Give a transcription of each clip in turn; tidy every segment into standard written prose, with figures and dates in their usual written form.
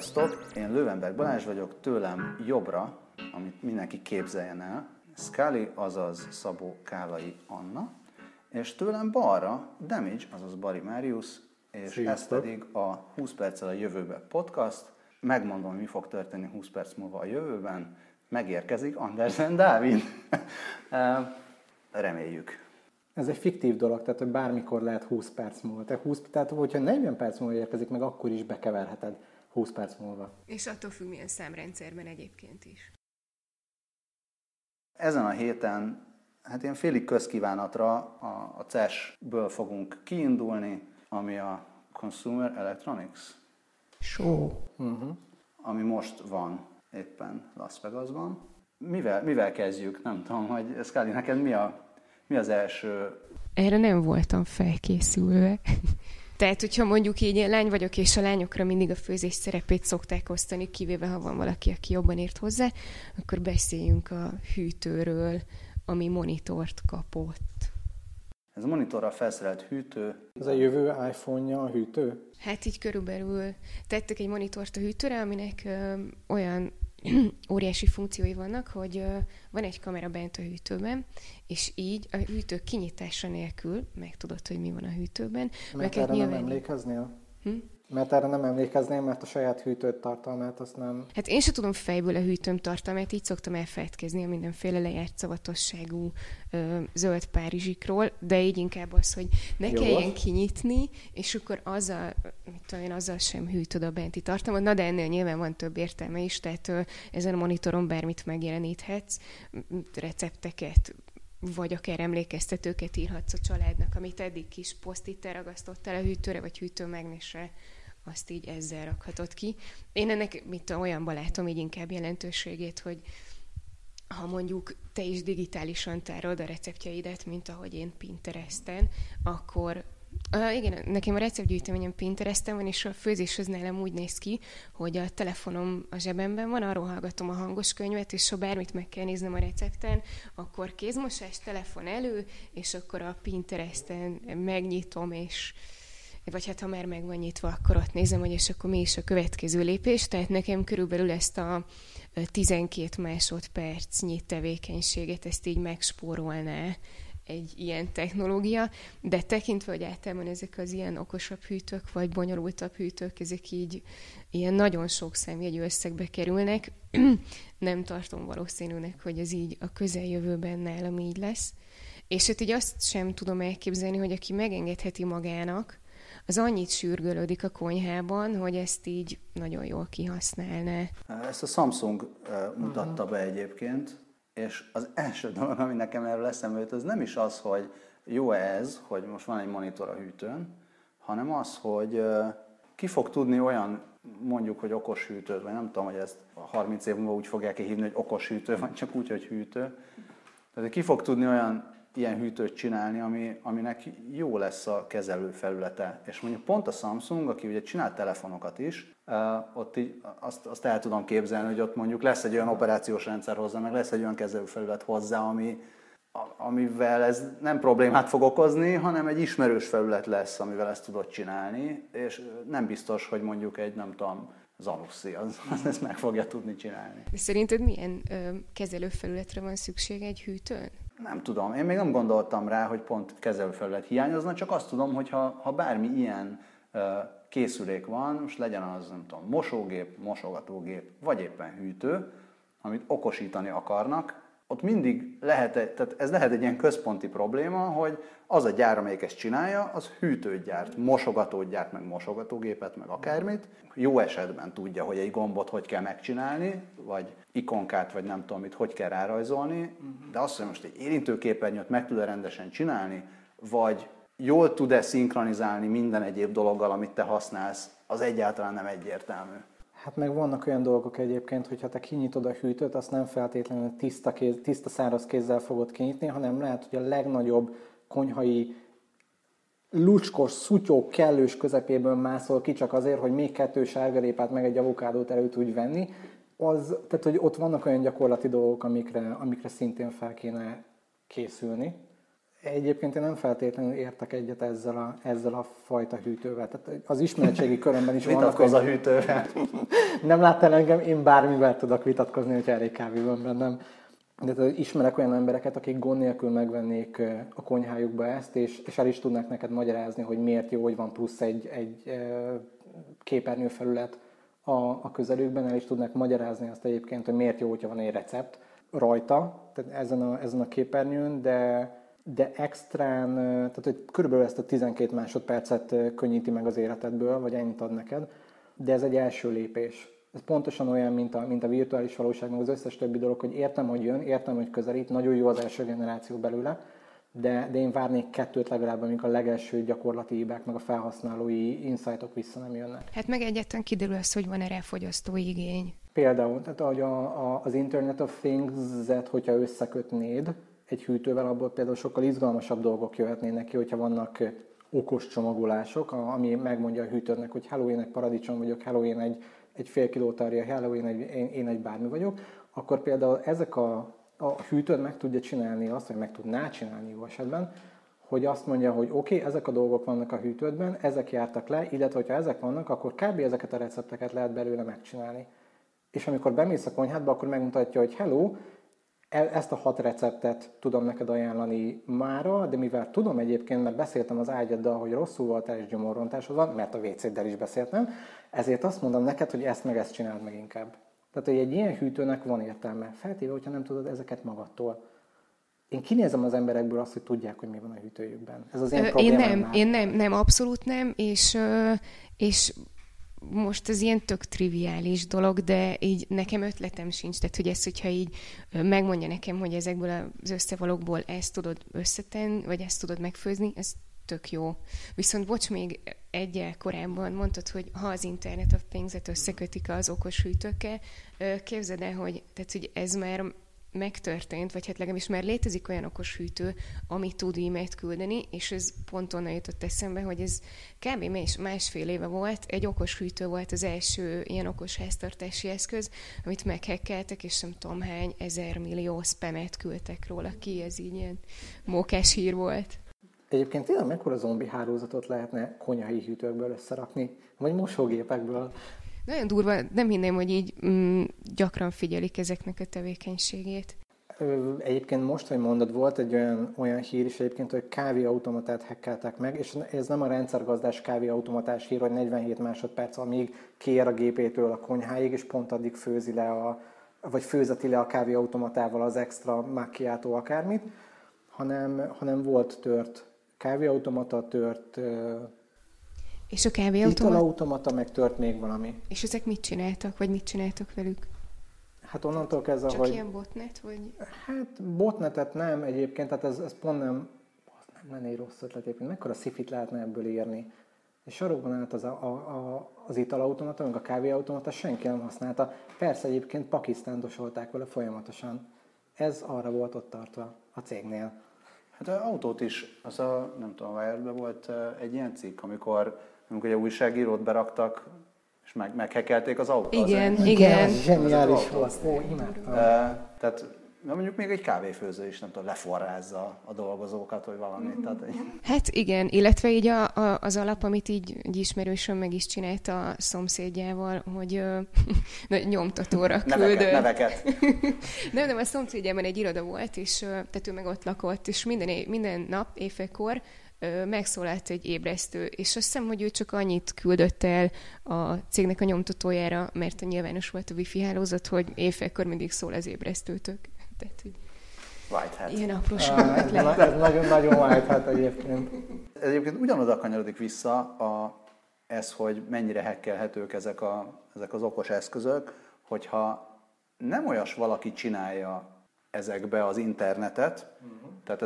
Sziasztok! Én Löwenberg Balázs vagyok, tőlem jobbra, amit mindenki képzeljen el, Scully, azaz Szabó, Kálai, Anna, és tőlem balra Damage, azaz Bari Máriusz, és sziasztok. Ez pedig a 20 perccel a jövőbe podcast. Megmondom, mi fog történni 20 perc múlva a jövőben. Megérkezik Andersen Dávid. Reméljük. Ez egy fiktív dolog, tehát hogy bármikor lehet 20 perc múlva. Tehát hogyha 40 perc múlva érkezik, meg akkor is bekeverheted 20 perc múlva. És attól függ, milyen számrendszerben egyébként is. Ezen a héten, hát ilyen félig közkívánatra a CES-ből fogunk kiindulni, ami a Consumer Electronics Show, ami most van éppen Las Vegasban. Mivel kezdjük? Nem tudom, hogy Szkáli, neked mi az első? Erre nem voltam felkészülve. Tehát, hogyha mondjuk így én lány vagyok, és a lányokra mindig a főzés szerepét szokták osztani, kivéve ha van valaki, aki jobban ért hozzá, akkor beszéljünk a hűtőről, ami monitort kapott. Ez a monitorral felszerelt hűtő. Ez a jövő iPhone-ja a hűtő? Hát így körülbelül tettek egy monitort a hűtőre, aminek olyan óriási funkciói vannak, hogy van egy kamera bent a hűtőben, és így a hűtő kinyitása nélkül megtudod, hogy mi van a hűtőben. Mert erre nem emlékeznél? Mert erre nem emlékezném, mert a saját hűtőt tartalmát azt nem... Hát én se tudom fejből a hűtőm tartalmát, így szoktam elfelejtkezni a mindenféle lejárt szavatosságú zöld párizsikról, de így inkább az, hogy ne kelljen kinyitni, és akkor azzal, mit tudom én, azzal sem hűtöd a benti tartalmat. Na de ennél nyilván van több értelme is, tehát ezen a monitoron bármit megjeleníthetsz, recepteket, vagy akár emlékeztetőket írhatsz a családnak, amit eddig kis posztittel ragasztottál a hűtőre, vagy hűtőmágnesre, azt így ezzel rakhatod ki. Én ennek olyanban látom így inkább jelentőségét, hogy ha mondjuk te is digitálisan tárolod a receptjeidet, mint ahogy én Pinteresten, akkor... igen, nekem a receptgyűjteményem Pinteresten van, és a főzéshez nálam úgy néz ki, hogy a telefonom a zsebemben van, arról hallgatom a hangos könyvet, és ha bármit meg kell néznem a recepten, akkor kézmosás, telefon elő, és akkor a Pinteresten megnyitom, és vagy hát ha már meg van nyitva, akkor ott nézem, hogy és akkor mi is a következő lépés. Tehát nekem körülbelül ezt a 12 másodpercnyi tevékenységet, ezt így megspórolná egy ilyen technológia, de tekintve, hogy általában ezek az ilyen okosabb hűtők, vagy bonyolultabb hűtők, ezek így ilyen nagyon sok számjegyű összegbe kerülnek, nem tartom valószínűnek, hogy ez így a közeljövőben nálam így lesz. És hát így azt sem tudom elképzelni, hogy aki megengedheti magának, az annyit sürgölődik a konyhában, hogy ezt így nagyon jól kihasználná. Ezt a Samsung mutatta be egyébként, és az első dolog, ami nekem erről eszembe jut, az nem is az, hogy jó ez, hogy most van egy monitor a hűtőn, hanem az, hogy ki fog tudni olyan, mondjuk, hogy okos hűtőt, vagy nem tudom, hogy ezt 30 év múlva úgy fogják hívni, hogy okos hűtő, vagy csak úgy, hogy hűtő. Tehát ki fog tudni olyan ilyen hűtőt csinálni, aminek jó lesz a kezelő felülete. És mondjuk pont a Samsung, aki ugye csinál telefonokat is, ott így azt el tudom képzelni, hogy ott mondjuk lesz egy olyan operációs rendszer hozzá, meg lesz egy olyan kezelőfelület hozzá, amivel ez nem problémát fog okozni, hanem egy ismerős felület lesz, amivel ezt tudod csinálni, és nem biztos, hogy mondjuk egy, nem tudom, Zanussi, az ezt meg fogja tudni csinálni. Szerinted milyen kezelőfelületre van szükség egy hűtőn? Nem tudom, én még nem gondoltam rá, hogy pont kezelőfelület hiányozna, csak azt tudom, hogy ha bármi ilyen készülék van, most legyen az, nem tudom, mosógép, mosogatógép, vagy éppen hűtő, amit okosítani akarnak, ott mindig lehet egy ilyen központi probléma, hogy az a gyár, amelyik ezt csinálja, az hűtőt gyárt, mosogatót gyárt, meg mosogatógépet, meg akármit. Jó esetben tudja, hogy egy gombot hogy kell megcsinálni, vagy ikonkát, vagy nem tudom mit, hogy kell rárajzolni, de azt, hogy most egy érintőképernyőt meg tud-e rendesen csinálni, vagy jól tud-e szinkronizálni minden egyéb dologgal, amit te használsz, az egyáltalán nem egyértelmű. Hát meg vannak olyan dolgok egyébként, hogyha te kinyitod a hűtőt, azt nem feltétlenül tiszta száraz kézzel fogod kinyitni, hanem lehet, hogy a legnagyobb konyhai lucskos szutyók kellős közepéből mászol ki, csak azért, hogy még 2 sárgarépát meg egy avokádót elő tudj venni. Tehát, hogy ott vannak olyan gyakorlati dolgok, amikre szintén fel kéne készülni. Egyébként én nem feltétlenül értek egyet ezzel a fajta hűtővel. Tehát az ismeretségi körömben is vitatkozz a hűtővel. Nem láttál engem, én bármivel tudok vitatkozni, hogyha elég kávé van bennem. De ismerek olyan embereket, akik gond nélkül megvennék a konyhájukba ezt, és el is tudnak neked magyarázni, hogy miért jó, hogy van plusz egy képernyőfelület a közelükben, el is tudnak magyarázni azt egyébként, hogy miért jó, hogyha van egy recept rajta, tehát ezen a képernyőn, de extrán, tehát hogy körülbelül ezt a 12 másodpercet könnyíti meg az életedből, vagy ennyit ad neked, de ez egy első lépés. Ez pontosan olyan, mint a virtuális valóságnak az összes többi dolog, hogy értem, hogy jön, értem, hogy közelít, nagyon jó az első generáció belőle, de én várnék kettőt legalább, amik a legelső gyakorlati hibák, meg a felhasználói insightok vissza nem jönnek. Hát meg egyáltalán kiderül az, hogy van-e rá fogyasztói igény. Például, tehát hogy az Internet of Things-et, hogyha összekötnéd egy hűtővel, abból például sokkal izgalmasabb dolgok jöhetnének ki, hogyha vannak okos csomagolások, ami megmondja a hűtőnek, hogy hello, én egy paradicsom vagyok, hello, én egy fél kilótárja, hello, én egy bármi vagyok, akkor például ezek a hűtőd meg tudja csinálni azt, vagy meg tudná csinálni jó esetben, hogy azt mondja, hogy oké, ezek a dolgok vannak a hűtődben, ezek jártak le, illetve hogyha ezek vannak, akkor kb. Ezeket a recepteket lehet belőle megcsinálni. És amikor bemész a konyhádba, akkor megmutatja, hogy hello, ezt a 6 receptet tudom neked ajánlani mára, de mivel tudom egyébként, mert beszéltem az ágyaddal, hogy rosszul voltál és gyomorrontásod van, mert a WC-ddel is beszéltem, ezért azt mondom neked, hogy ezt meg ezt csináld meg inkább. Tehát, hogy egy ilyen hűtőnek van értelme, feltéve, hogyha nem tudod ezeket magadtól. Én kinézem az emberekből azt, hogy tudják, hogy mi van a hűtőjükben. Ez az én problémám. Én nem, abszolút nem, és most ez ilyen tök triviális dolog, de így nekem ötletem sincs. Tehát, hogy ezt, hogyha így megmondja nekem, hogy ezekből az összevalókból ezt tudod összetenni, vagy ezt tudod megfőzni, ez tök jó. Viszont bocs, még egyel korábban mondtad, hogy ha az Internet of Things-et összekötik az okos hűtőkkel, képzeld el, hogy ez már megtörtént, vagy hát legalábbis már létezik olyan okos hűtő, ami tud e-mailt küldeni, és ez pont onnan jutott eszembe, hogy ez kb. Másfél éve volt, egy okos hűtő volt az első ilyen okos háztartási eszköz, amit meghekkeltek, és nem tudom hány 1000 millió spamet küldtek róla ki, ez így ilyen mókás hír volt. Egyébként tényleg mekkora zombi hálózatot lehetne konyhai hűtőkből összerakni, vagy mosógépekből? Nagyon durva, nem hinném, hogy így gyakran figyelik ezeknek a tevékenységét. Egyébként most, hogy mondod, volt egy olyan hír is egyébként, hogy kávéautomatát hekkeltek meg, és ez nem a rendszergazdás kávéautomatás hír, hogy 47 másodperc, amíg kiér a gépétől a konyháig, és pont addig főzi le vagy főzeti le a kávéautomatával az extra macchiato akármit, hanem volt tört kávéautomata, tört... És a italautomata meg tört még valami. És ezek mit csináltak, vagy mit csináltak velük? Hát onnantól kezdve, hogy... Csak ilyen botnet, vagy... Hát botnetet nem egyébként, tehát ez pont nem lenne egy rossz ötlet egyébként. Mekkora szifit lehetne ebből írni? És sarokban állt az italautomata, meg a kávéautomata, senki nem használta. Persze egyébként Pakisztánt dosolták vele folyamatosan. Ez arra volt ott tartva a cégnél. Hát az autót is, az a, nem tudom, Wiredben volt egy ilyen cikk, amikor egy újságírót beraktak, és meghekelték az autót. Igen. Zseniális volt. Tehát mondjuk még egy kávéfőző is, nem tudom, leforrázza a dolgozókat, vagy valamit. Hát igen, illetve így az alap, amit így egy ismerősöm meg is csinált a szomszédjával, hogy nyomtatóra küldött. Neveket. nem, a szomszédjában egy iroda volt, és tehát ő meg ott lakott, és minden nap éjfélkor megszólalt egy ébresztő, és azt hiszem, hogy ő csak annyit küldött el a cégnek a nyomtatójára, mert nyilvános volt a wifi hálózat, hogy éjfélkor mindig szól az ébresztőtök. Tehát, hogy ilyen apróságokat lehet. Ez nagyon-nagyon white hat egyébként. Egyébként ugyanoda kanyarodik vissza ez, hogy mennyire hekkelhetők ezek az okos eszközök, hogyha nem olyas valaki csinálja ezekbe az internetet, tehát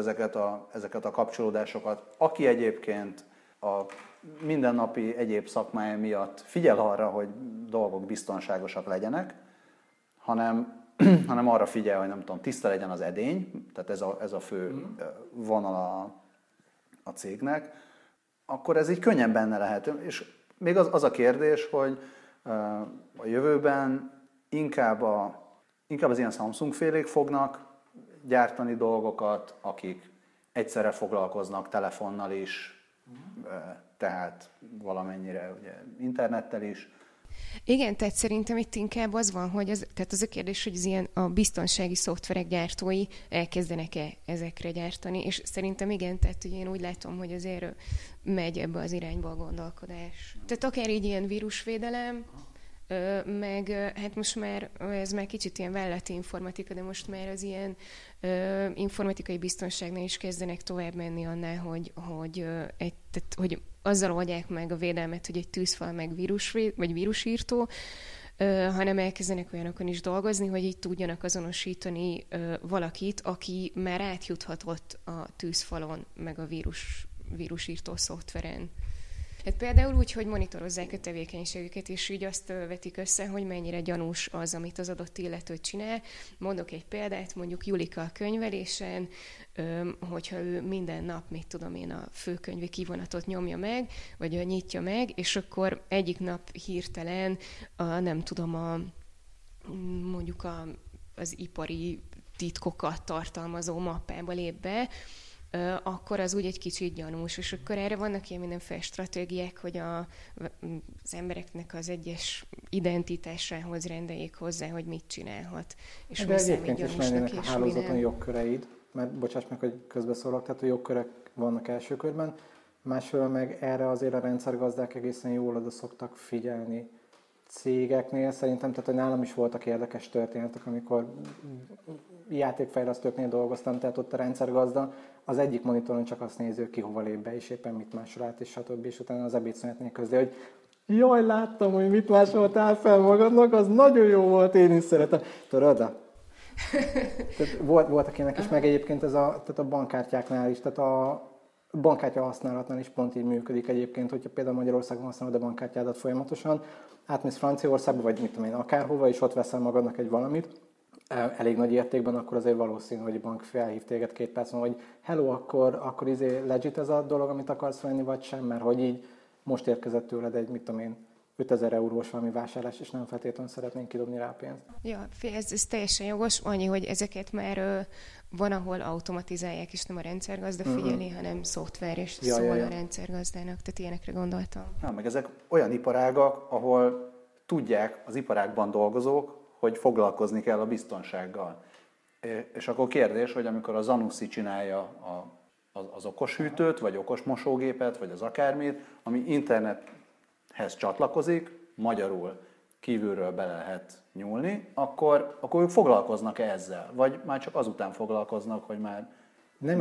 ezeket a kapcsolódásokat, aki egyébként a mindennapi egyéb szakmája miatt figyel arra, hogy dolgok biztonságosak legyenek, hanem arra figyel, hogy nem tudom, tiszta legyen az edény, tehát ez a fő vonal a cégnek, akkor ez így könnyen benne lehet. És még az a kérdés, hogy a jövőben inkább az ilyen Samsung-félék fognak gyártani dolgokat, akik egyszerre foglalkoznak telefonnal is, tehát valamennyire ugye, internettel is. Igen, tehát szerintem itt inkább az van, hogy az a kérdés, hogy az ilyen a biztonsági szoftverek gyártói elkezdenek-e ezekre gyártani, és szerintem igen, tehát hogy én úgy látom, hogy azért megy ebbe az irányba a gondolkodás. Tehát akár így ilyen vírusvédelem, meg hát most már ez már kicsit ilyen vállalati informatika, de most már az ilyen informatikai biztonságnál is kezdenek tovább menni annál, hogy azzal oldják meg a védelmet, hogy egy tűzfal meg vírusírtó, hanem elkezdenek olyanokon is dolgozni, hogy így tudjanak azonosítani valakit, aki már átjuthatott a tűzfalon, meg a vírusírtó szoftveren. Hát például úgy, hogy monitorozzák a tevékenységüket, és így azt vetik össze, hogy mennyire gyanús az, amit az adott illető csinál. Mondok egy példát, mondjuk Julika a könyvelésen, hogyha ő minden nap, mit tudom én, a főkönyvi kivonatot nyomja meg, vagy nyitja meg, és akkor egyik nap hirtelen, az ipari titkokat tartalmazó mappába lép be, akkor az úgy egy kicsit gyanús, és akkor erre vannak ilyen mindenféle stratégiák, hogy az embereknek az egyes identitásához rendeljék hozzá, hogy mit csinálhat, és mi számít gyanúsnak, és mi nem. A jogköreid, mert bocsáss meg, hogy közbeszólok, tehát a jogkörök vannak első körben, másfél meg erre azért a rendszergazdák egészen jól oda szoktak figyelni cégeknél, szerintem, tehát hogy nálam is voltak érdekes történetek, amikor játékfejlesztőknél dolgoztam, tehát ott a rendszergazda az egyik monitoron csak azt néző, ki hova lép be, és éppen mit másol át, és stb. És utána az ebédszünetnél közli, hogy jaj, láttam, hogy mit másoltál fel magadnak, az nagyon jó volt, én is szeretem. Tudod? Volt akinek is, meg egyébként ez tehát a bankkártyáknál is, tehát a bankkártya használatnál is pont így működik egyébként, hogyha például Magyarországon használod a bankkártyádat folyamatosan, átmész Franciaországba, vagy mit tudom én, akárhova, és ott veszel magadnak egy valamit, elég nagy értékben, akkor azért valószínű, hogy a bank felhív téged 2 percen, hogy hello, akkor izé legit ez a dolog, amit akarsz venni, vagy sem, mert hogy így most érkezett tőled egy, mit tudom én, 5000 eurós valami vásárlás, és nem feltétlenül szeretnénk kidobni rá pénzt. Ja, ez teljesen jogos, annyi, hogy ezeket már van, ahol automatizálják, és nem a rendszergazda figyeli, hanem szoftver, és a rendszergazdának, tehát ilyenekre gondoltam. Ja, meg ezek olyan iparágak, ahol tudják az iparágban dolgozók, hogy foglalkozni kell a biztonsággal. És akkor kérdés, hogy amikor a Zanussi csinálja az okos hűtőt, vagy okos mosógépet, vagy az akármit, ami internethez csatlakozik, magyarul kívülről bele lehet nyúlni, akkor ők foglalkoznak ezzel? Vagy már csak azután foglalkoznak, hogy már... Nem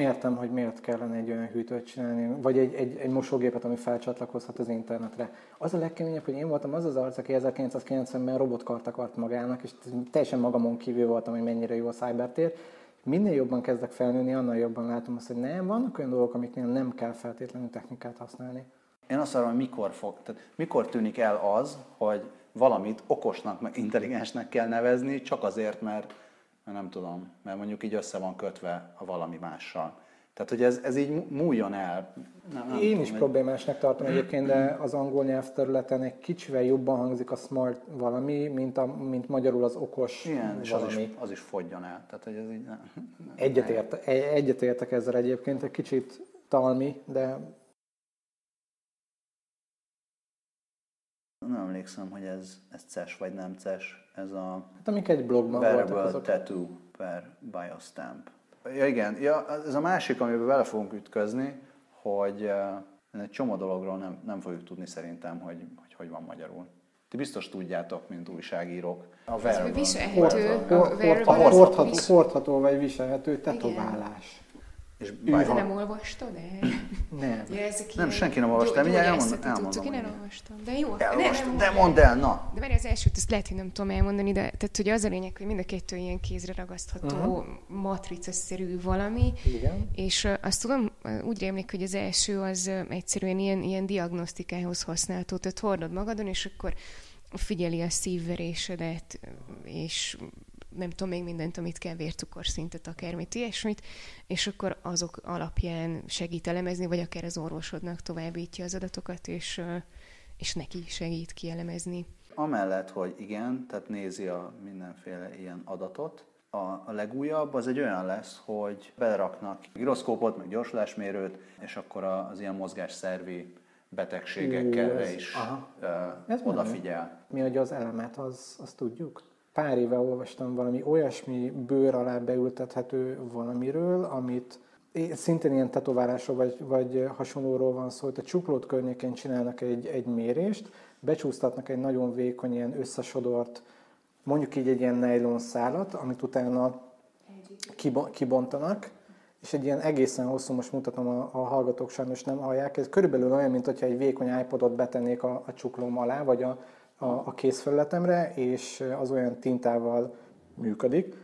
értem, hogy miért kellene egy olyan hűtőt csinálni, vagy egy mosógépet, ami felcsatlakozhat az internetre. Az a legkeményebb, hogy én voltam az arc, aki 1990-ben robotkart akart magának, és teljesen magamon kívül voltam, hogy mennyire jó a cybertér. Minél jobban kezdek felnőni, annál jobban látom azt, hogy nem, vannak olyan dolgok, amiknél nem kell feltétlenül technikát használni. Én azt mondom, hogy mikor tűnik el az, hogy valamit okosnak, meg intelligensnek kell nevezni, csak azért, mert... nem tudom, mert mondjuk így össze van kötve a valami mással. Tehát, hogy ez így múljon el. Én problémásnak tartom egyébként, de az angol nyelvterületen egy kicsivel jobban hangzik a smart valami, mint magyarul az okos ilyen, valami. Igen, és az is fogjon el. Tehát, hogy ez így nem. Egyetértek ezzel egyébként, egy kicsit talmi, de... Nem emlékszem, hogy ez CES vagy nem CES, ez a... Hát amik egy blogban voltak azok. Tattoo per biostamp. Ja igen, ez a másik, amiben vele fogunk ütközni, hogy egy csomó dologról nem fogjuk tudni szerintem, hogy van magyarul. Ti biztos tudjátok, mint újságírók. A hordható vagy viselhető tetoválás. És te nem olvastad el? Nem. Ja, nem, senki nem olvasta. Elmondom. Én nem olvastam. De jó. De mondd el, na. De várj, az elsőt, ezt lehet, hogy nem tudom elmondani, de tehát, hogy az a lényeg, hogy mind a kettő ilyen kézre ragasztható, matricaszerű valami. Igen. És azt tudom, úgy rémlik, hogy az első az egyszerűen ilyen diagnosztikához használható. Tehát hordod magadon, és akkor figyeli a szívverésedet, és... nem tudom, még mindent, amit kell, vércukorszintet, akármit, ilyesmit, és akkor azok alapján segít elemezni, vagy akár az orvosodnak továbbítja az adatokat, és neki segít kielemezni. Amellett, hogy igen, tehát nézi a mindenféle ilyen adatot, A legújabb az egy olyan lesz, hogy beleraknak gyroszkópot, meg gyorsulásmérőt, és akkor az ilyen mozgásszervi betegségekre is odafigyel. Mi adja az elemet, azt tudjuk? Pár éve olvastam valami olyasmi bőr alá beültethető valamiről, amit szintén ilyen tetoválásról vagy hasonlóról van szó, hogy a csuklót környékén csinálnak egy mérést, becsúsztatnak egy nagyon vékony ilyen összesodort, mondjuk így egy ilyen nylon szálat, amit utána kibontanak, és egy ilyen egészen hosszú, most mutatom, a hallgatók sajnos nem hallják, ez körülbelül olyan, mint hogyha egy vékony iPodot betennék a csuklóm alá, vagy a kézfelületemre, és az olyan tintával működik,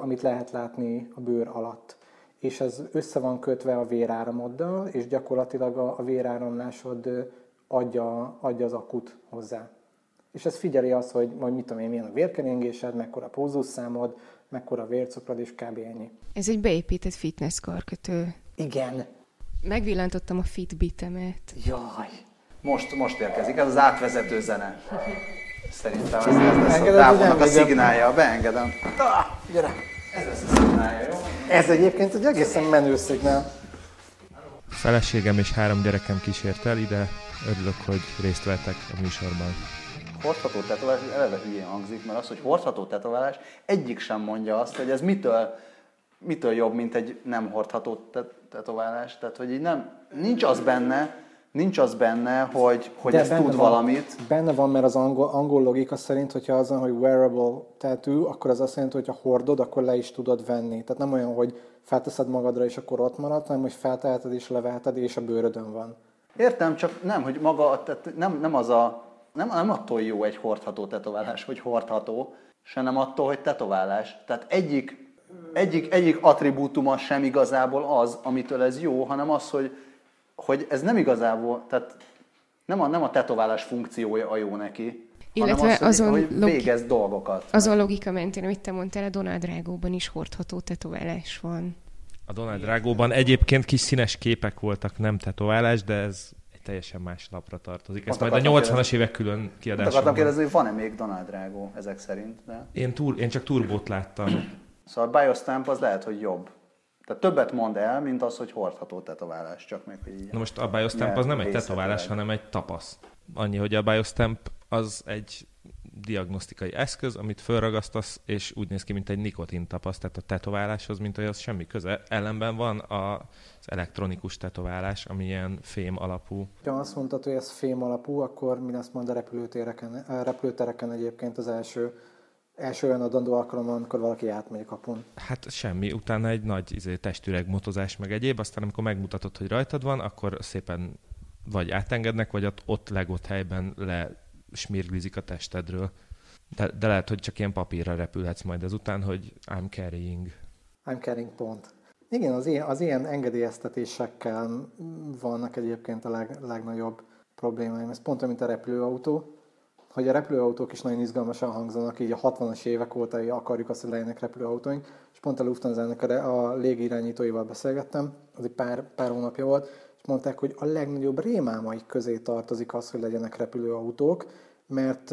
amit lehet látni a bőr alatt. És ez össze van kötve a véráramoddal, és gyakorlatilag a véráramlásod adja az akut hozzá. És ez figyeli azt, hogy majd mit tudom én, milyen a vérkeringésed, mekkora pózusszámod, mekkora vércukrod, és kb. Ennyi. Ez egy beépített fitness karkötő. Igen. Megvillantottam a Fitbitemet. Jaj. Most érkezik, ez az átvezető zene. Szerintem ez lesz a távolnak a szignálja. Beengedem. Gyere. Ez lesz a szignálja, jó? Ez egyébként egy egészen menő szignál. Feleségem és 3 gyerekem kísért el ide. Örülök, hogy részt vettek a műsorban. Hordható tetoválás eleve hülyén hangzik, mert az, hogy hordható tetoválás, egyik sem mondja azt, hogy ez mitől jobb, mint egy nem hordható tetoválás. Tehát, hogy így nincs az benne, hogy ez tud valamit. Benne van, mert az angol logika szerint, hogyha azon, hogy wearable tattoo, akkor az azt jelenti, hogy ha hordod, akkor le is tudod venni. Tehát nem olyan, hogy felteszed magadra, és akkor ott marad, hanem hogy felteheted és leveheted, és a bőrödön van. Értem, csak nem, hogy maga, tehát nem az a... Nem attól jó egy hordható tetoválás, hogy hordható, se nem attól, hogy tetoválás. Tehát egyik attribútuma sem igazából az, amitől ez jó, hanem az, hogy ez nem igazából, tehát nem a tetoválás funkciója a jó neki, illetve hanem az, hogy végez dolgokat. Azon logika mentén, amit te mondtál, a Donald Drago-ban is hordható tetoválás van. A Donald Drago-ban egyébként kis színes képek voltak, nem tetoválás, de ez... teljesen más lapra tartozik. Ezt majd a 80-as évek külön kiadásban. Akartam kérdezni, hogy van-e még Donald Drago ezek szerint? De... Én csak turbót láttam. Szóval a biostamp az lehet, hogy jobb. Tehát többet mond el, mint az, hogy hordható tetoválás. Csak meg, hogy na most a biostamp az nem egy tetoválás, hanem egy tapasz. Annyi, hogy a biostamp az egy diagnosztikai eszköz, amit fölragasztasz, és úgy néz ki, mint egy nikotintapasz. Tehát a tetováláshoz, mint hogy az semmi köze. Ellenben van az elektronikus tetoválás, ami ilyen fém alapú. Ha azt mondtad, hogy ez fém alapú, akkor mi azt mond a repülőtereken egyébként az első olyan adandó alkalommal, amikor valaki átmegy a kapun? Hát semmi, utána egy nagy testüreg motozás meg egyéb, aztán amikor megmutatod, hogy rajtad van, akkor szépen vagy átengednek, vagy ott legott helyben smirglizik a testedről. De lehet, hogy csak ilyen papírra repülhetsz majd ezután, hogy I'm carrying pont. Igen, az ilyen engedélyeztetésekkel vannak egyébként a legnagyobb problémáim. Ez pont mint a repülőautó, hogy a repülőautók is nagyon izgalmasan hangzanak, így a 60-as évek óta így akarjuk azt, hogy legyenek repülőautóink, és pont a Lufthansa-nek a légirányítóival beszélgettem, az egy pár hónapja volt, és mondták, hogy a legnagyobb rémálmaik közé tartozik az, hogy legyenek repülőautók, mert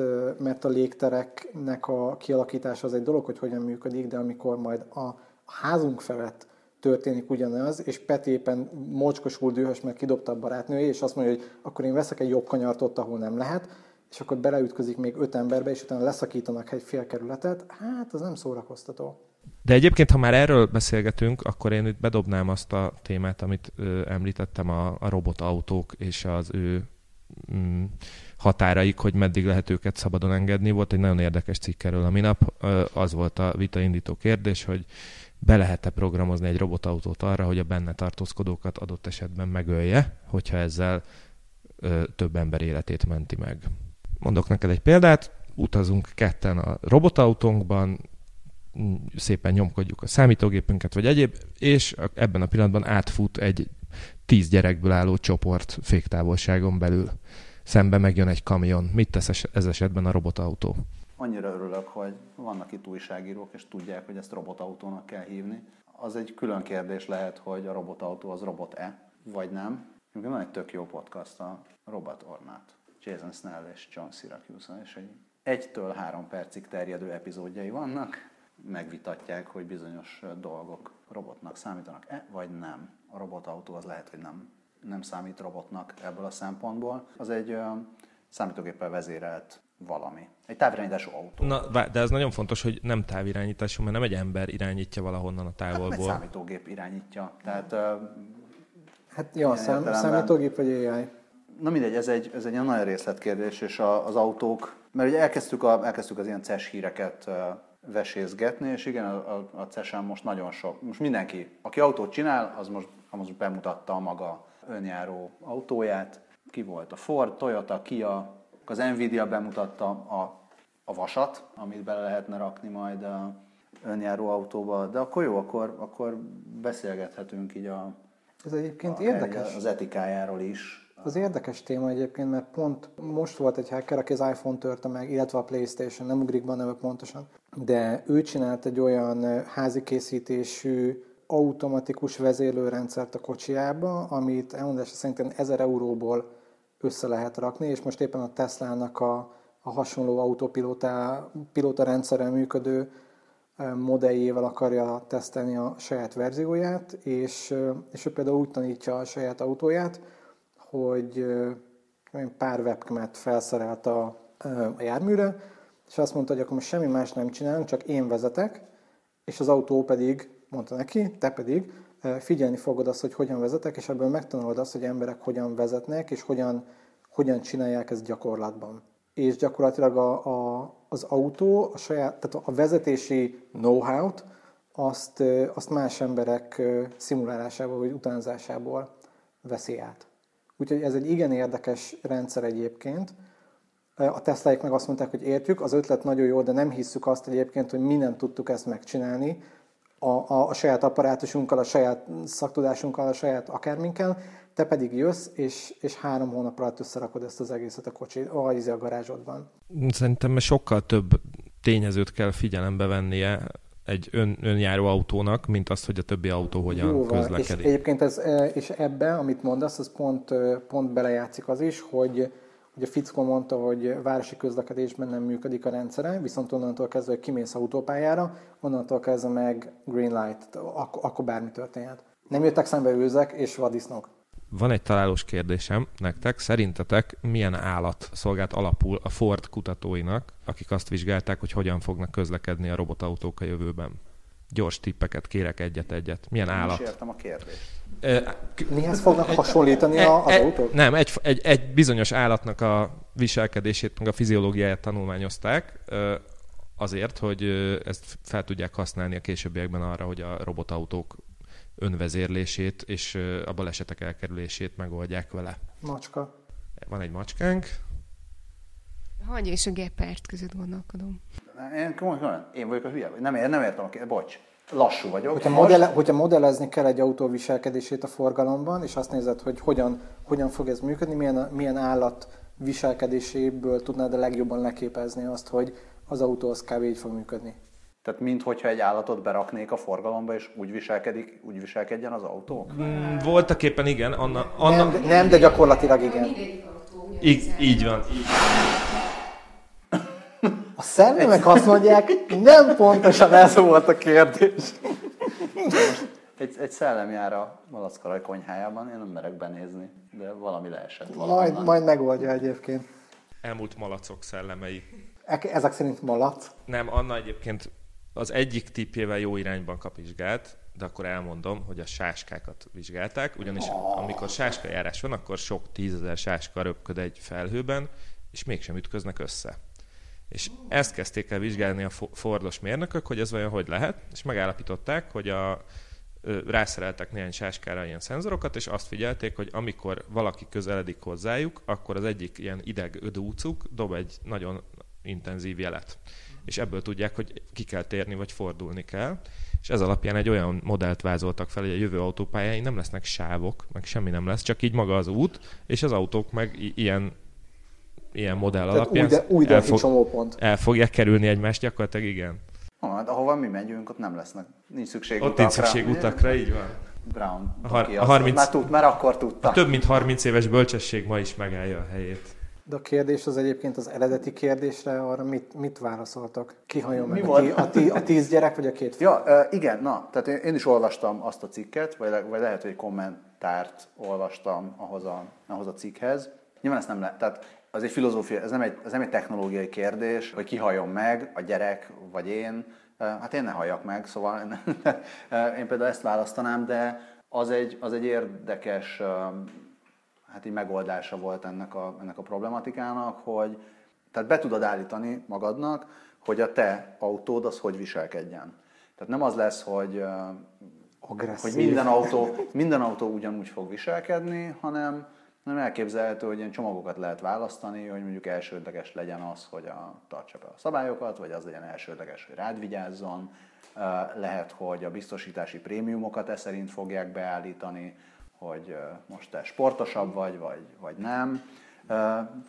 a légtereknek a kialakítása az egy dolog, hogy hogyan működik, de amikor majd a házunk felett történik ugyanaz, és Peti éppen mocskosul dühös, mert kidobta a barátnője, és azt mondja, hogy akkor én veszek egy jobb kanyart ott, ahol nem lehet, és akkor beleütközik még 5 emberbe, és utána leszakítanak egy félkerületet, hát az nem szórakoztató. De egyébként, ha már erről beszélgetünk, akkor én itt bedobnám azt a témát, amit említettem, a robotautók és az ő határaik, hogy meddig lehet őket szabadon engedni. Volt egy nagyon érdekes cikk erről a minap, az volt a vitaindító kérdés, hogy be lehet-e programozni egy robotautót arra, hogy a benne tartózkodókat adott esetben megölje, hogyha ezzel több ember életét menti meg. Mondok neked egy példát, utazunk ketten a robotautónkban, szépen nyomkodjuk a számítógépünket, vagy egyéb, és ebben a pillanatban átfut egy 10 gyerekből álló csoport féktávolságon belül. Szembe megjön egy kamion. Mit tesz ez esetben a robotautó? Annyira örülök, hogy vannak itt újságírók, és tudják, hogy ezt robotautónak kell hívni. Az egy külön kérdés lehet, hogy a robotautó az robot-e, vagy nem. Van egy tök jó podcast, a Robot or Not. Jason Snell és John Syracuse, és 1-3 percig terjedő epizódjai vannak. megvitatják, hogy bizonyos dolgok robotnak számítanak-e, vagy nem. A robotautó az lehet, hogy nem számít robotnak ebből a szempontból. Az egy számítógéppel vezérelt valami. Egy távirányítású autó. Na, de ez nagyon fontos, hogy nem távirányítású, mert nem egy ember irányítja valahonnan a távolból. Hát, egy számítógép irányítja. Tehát, számítógép vagy AI? Na mindegy, ez egy nagyon részletkérdés, és az autók, mert ugye elkezdtük az ilyen CES híreket vesézgetni, és igen, a CES-en most nagyon sok, most mindenki, aki autót csinál, az most bemutatta a maga önjáró autóját. Ki volt? A Ford, Toyota, Kia, az Nvidia bemutatta a vasat, amit bele lehetne rakni majd a önjáró autóba, de akkor jó, akkor beszélgethetünk így ez egyébként érdekes. Az etikájáról is. Az érdekes téma egyébként, mert pont most volt egy hacker, aki az iPhone törte meg, illetve a PlayStation, nem ugrik be a neve pontosan, de ő csinált egy olyan házi készítésű automatikus vezérlőrendszert a kocsijába, amit elmondása szerintem 1000 euróból össze lehet rakni, és most éppen a Tesla-nak a hasonló autopilóta rendszerrel működő modelljével akarja tesztelni a saját verzióját, és ő például úgy tanítja a saját autóját, hogy pár webcamet felszerelt a járműre, és azt mondta, hogy akkor most semmi más nem csinálunk, csak én vezetek, és az autó pedig, mondta neki, te pedig figyelni fogod azt, hogy hogyan vezetek, és ebből megtanulod azt, hogy emberek hogyan vezetnek, és hogyan csinálják ezt gyakorlatban. És gyakorlatilag az autó, tehát a vezetési know-how-t, azt más emberek szimulálásából, vagy utánzásából veszi át. Úgyhogy ez egy igen érdekes rendszer egyébként. A Teslaik meg azt mondták, hogy értjük, az ötlet nagyon jó, de nem hisszük azt egyébként, hogy mi nem tudtuk ezt megcsinálni a saját apparátusunkkal, a saját szaktudásunkkal, a saját akárminkkel. Te pedig jössz, és 3 hónap alatt összerakod ezt az egészet a garázsodban. Szerintem sokkal több tényezőt kell figyelembe vennie egy önjáró autónak, mint azt, hogy a többi autó hogyan közlekedik. És egyébként ebben, amit mondasz, az pont belejátszik az is, hogy a fickó mondta, hogy városi közlekedésben nem működik a rendszere, viszont onnantól kezdve, hogy kimész autópályára, onnantól kezdve meg green light, akkor bármi történhet. Nem jöttek szembe őzek és vadisznók. Van egy találós kérdésem nektek. Szerintetek milyen állat szolgált alapul a Ford kutatóinak, akik azt vizsgálták, hogy hogyan fognak közlekedni a robotautók a jövőben? Gyors tippeket kérek, egyet. Milyen állat? Nem is értem a kérdést. Mihez fognak hasonlítani az autók? Nem, egy bizonyos állatnak a viselkedését, meg a fiziológiáját tanulmányozták azért, hogy ezt fel tudják használni a későbbiekben arra, hogy a robotautók önvezérlését és a balesetek elkerülését megoldják vele. Macska. Van egy macskánk. Hagy és a gepárd között gondolkodom. Én vagyok a hülye. Nem értem a kérdést. Bocs. Lassú vagyok. Hogyha modellezni kell egy autó viselkedését a forgalomban, és azt nézed, hogy hogyan fog ez működni, milyen állat viselkedéséből tudnád a legjobban leképezni azt, hogy az autó az kb. Így fog működni. Tehát minthogyha egy állatot beraknék a forgalomba, és úgy viselkedjen az autó? Voltak éppen igen. Anna... Nem, de gyakorlatilag igen. Így van. A szellemek azt mondják, nem pontosan ez volt a kérdés. Egy szellem jár a Malackaraj konyhájában, én nem merek benézni, de valami leesett valahonnan. Majd megoldja egyébként. Elmúlt malacok szellemei. Ezek szerint malac? Nem, Anna egyébként az egyik tippjével jó irányban kapizsgált, de akkor elmondom, hogy a sáskákat vizsgálták, ugyanis amikor sáskajárás van, akkor sok 10 000 sáska röpköd egy felhőben, és mégsem ütköznek össze. És ezt kezdték el vizsgálni a fordos mérnökök, hogy ez vajon hogy lehet, és megállapították, hogy rászereltek néhány sáskára ilyen szenzorokat, és azt figyelték, hogy amikor valaki közeledik hozzájuk, akkor az egyik ilyen ideg ödúcuk dob egy nagyon intenzív jelet. És ebből tudják, hogy ki kell térni, vagy fordulni kell. És ez alapján egy olyan modellt vázoltak fel, hogy a jövő autópályáin nem lesznek sávok, meg semmi nem lesz, csak így maga az út, és az autók meg ilyen modell tehát alapján el fogják kerülni egymást gyakorlatilag, igen. Hát ahova mi megyünk, ott nem lesznek. Nincs szükség utakra. Ott nincs szükség utakra, így van. Brown. Már akkor tudta. A több mint 30 éves bölcsesség ma is megállja a helyét. De a kérdés az egyébként az eredeti kérdésre, arra mit válaszoltak? Ki hajom meg? A 10 gyerek, vagy a 2 fiú? Ja, igen, na, tehát én is olvastam azt a cikket, vagy lehet, hogy egy kommentárt olvastam ahhoz a cikkhez. Nyilván ezt nem lehet, tehát az egy filozófia, ez nem egy technológiai kérdés, hogy ki hajom meg, a gyerek, vagy én. Hát én ne halljak meg, szóval én például ezt választanám, de az egy érdekes... hát így megoldása volt ennek a problematikának, hogy tehát be tudod állítani magadnak, hogy a te autód az hogy viselkedjen. Tehát nem az lesz, hogy minden autó ugyanúgy fog viselkedni, hanem elképzelhető, hogy ilyen csomagokat lehet választani, hogy mondjuk elsődleges legyen az, hogy tartsa be a szabályokat, vagy az legyen elsődleges, hogy rád vigyázzon. Lehet, hogy a biztosítási prémiumokat eszerint fogják beállítani, hogy most te sportosabb vagy nem.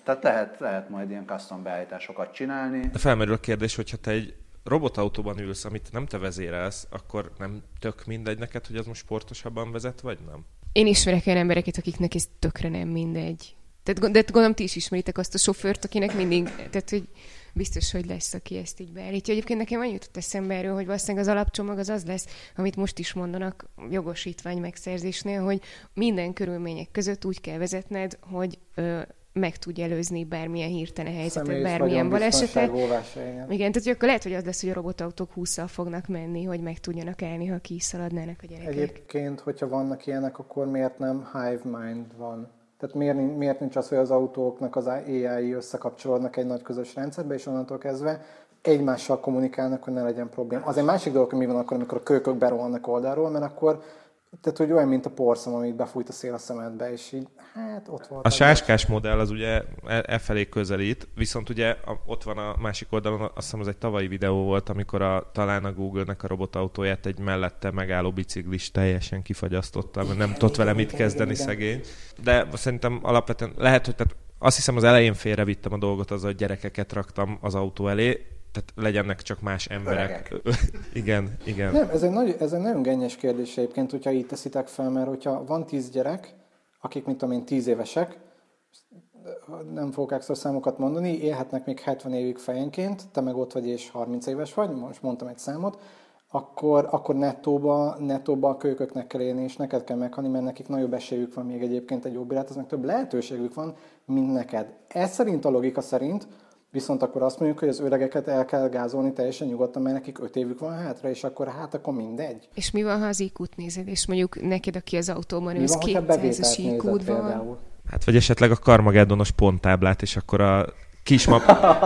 Tehát lehet majd ilyen custom beállításokat csinálni. De felmerül a kérdés, hogyha te egy robotautóban ülsz, amit nem te vezérelsz, akkor nem tök mindegy neked, hogy az most sportosabban vezet, vagy nem? Én ismerek olyan embereket, akiknek ez tökre nem mindegy. De gondolom, ti is ismeritek azt a sofőrt, akinek mindig... Tehát, hogy biztos, hogy lesz, aki ezt így beállítja. Egyébként nekem annyi jutott eszembe erről, hogy valószínűleg az alapcsomag az lesz, amit most is mondanak jogosítvány megszerzésnél, hogy minden körülmények között úgy kell vezetned, hogy meg tudj előzni bármilyen hirtelen helyzetet, személyes bármilyen balesetet. Igen, tehát akkor lehet, hogy az lesz, hogy a robotautók 20-szal fognak menni, hogy meg tudjanak állni, ha kiszaladnának a gyerekek. Egyébként, hogyha vannak ilyenek, akkor miért nem hive mind van? Tehát miért nincs az, hogy az autóknak az AI-i összekapcsolódnak egy nagy közös rendszerbe, és onnantól kezdve egymással kommunikálnak, hogy ne legyen probléma. Az egy másik dolog, hogy mi van akkor, amikor a kölykök berohannak oldalról, mert akkor tehát, hogy olyan, mint a porszem, amit befújt a szél a szemedbe, és így, hát ott van. A sáskás modell az ugye felé közelít, viszont ugye ott van a másik oldalon, azt hiszem az egy tavalyi videó volt, amikor talán a Google-nek a robotautóját egy mellette megálló biciklis teljesen kifagyasztotta, mert nem tudott vele mit kezdeni szegény. De szerintem alapvetően lehet, hogy tehát azt hiszem az elején félrevittem a dolgot azzal, hogy gyerekeket raktam az autó elé, tehát legyenek csak más emberek. Igen. Nem, ez egy nagyon gennyes kérdés egyébként, hogyha így teszitek fel, mert hogyha van 10 gyerek, akik, mint tudom én, 10 évesek, nem fogok extra számokat mondani, élhetnek még 70 évig fejenként, te meg ott vagy és 30 éves vagy, most mondtam egy számot, akkor nettóba a kölyköknek kell élni, és neked kell meghalni, mert nekik nagyobb esélyük van még egyébként egy jobb élethez, meg több lehetőségük van, mint neked. Ez szerint a logika szerint, viszont akkor azt mondjuk, hogy az öregeket el kell gázolni teljesen nyugodtan, mert nekik 5 évük van hátra, és akkor mindegy. És mi van, ha az IQ-t nézed, és mondjuk neked, aki az autóban ősz, 200-as IQ-d van? Hát, vagy esetleg a karmageddonos ponttáblát, és akkor a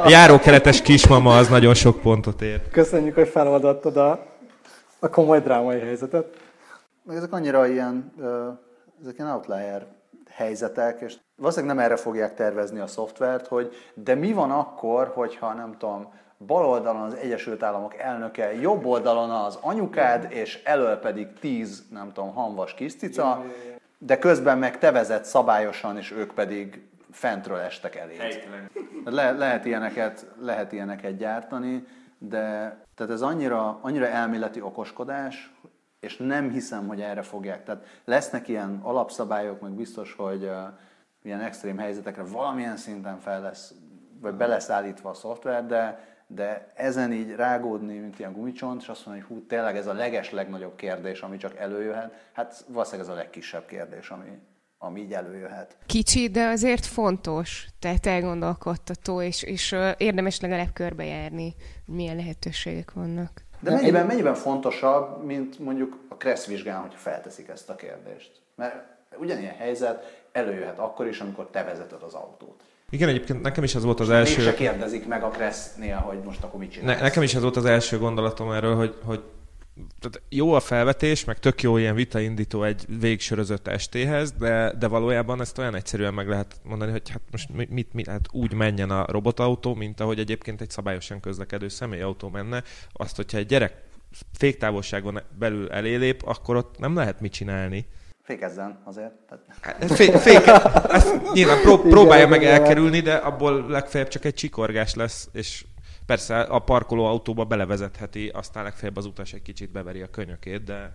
járókeletes kismama az nagyon sok pontot ér. Köszönjük, hogy feloldottad a komoly drámai helyzetet. Meg ezek annyira ilyen outlier helyzetek, és valószínűleg nem erre fogják tervezni a szoftvert, hogy de mi van akkor, hogyha nem tudom, bal oldalon az Egyesült Államok elnöke, jobb oldalon az anyukád, és elöl pedig 10, nem tudom, hamvas kis cica, de közben meg te vezetsz szabályosan, és ők pedig fentről estek eléd. Lehet ilyeneket gyártani, de tehát ez annyira elméleti okoskodás, és nem hiszem, hogy erre fogják. Tehát lesznek ilyen alapszabályok, meg biztos, hogy ilyen extrém helyzetekre valamilyen szinten fel lesz, vagy be lesz állítva a szoftver, de ezen így rágódni, mint ilyen gumicsont, és azt mondani, hogy hú, tényleg ez a legnagyobb kérdés, ami csak előjöhet, hát valószínűleg ez a legkisebb kérdés, ami így előjöhet. Kicsi, de azért fontos, tehát elgondolkodtató, és érdemes legalább körbejárni, hogy milyen lehetőségek vannak. De mennyiben fontosabb, mint mondjuk a Kressz vizsgán, hogyha felteszik ezt a kérdést? Mert ugyanilyen helyzet előjöhet akkor is, amikor te vezeted az autót. Igen, egyébként nekem is az volt az első... Mégse kérdezik meg a Kressnél, hogy most akkor mit csinálsz. Nekem is az volt az első gondolatom erről, hogy tehát jó a felvetés, meg tök jó ilyen vitaindító egy végsörözött estéhez, de valójában ezt olyan egyszerűen meg lehet mondani, hogy hát most hát úgy menjen a robotautó, mint ahogy egyébként egy szabályosan közlekedő személyautó menne. Azt, hogyha egy gyerek féktávolságon belül elélép, akkor ott nem lehet mit csinálni. Fékezzen azért. Ezt nyilván próbálja meg elkerülni, de abból legfeljebb csak egy csikorgás lesz, és persze a parkoló autóba belevezetheti, aztán legfeljebb az utas egy kicsit beveri a könyökét, de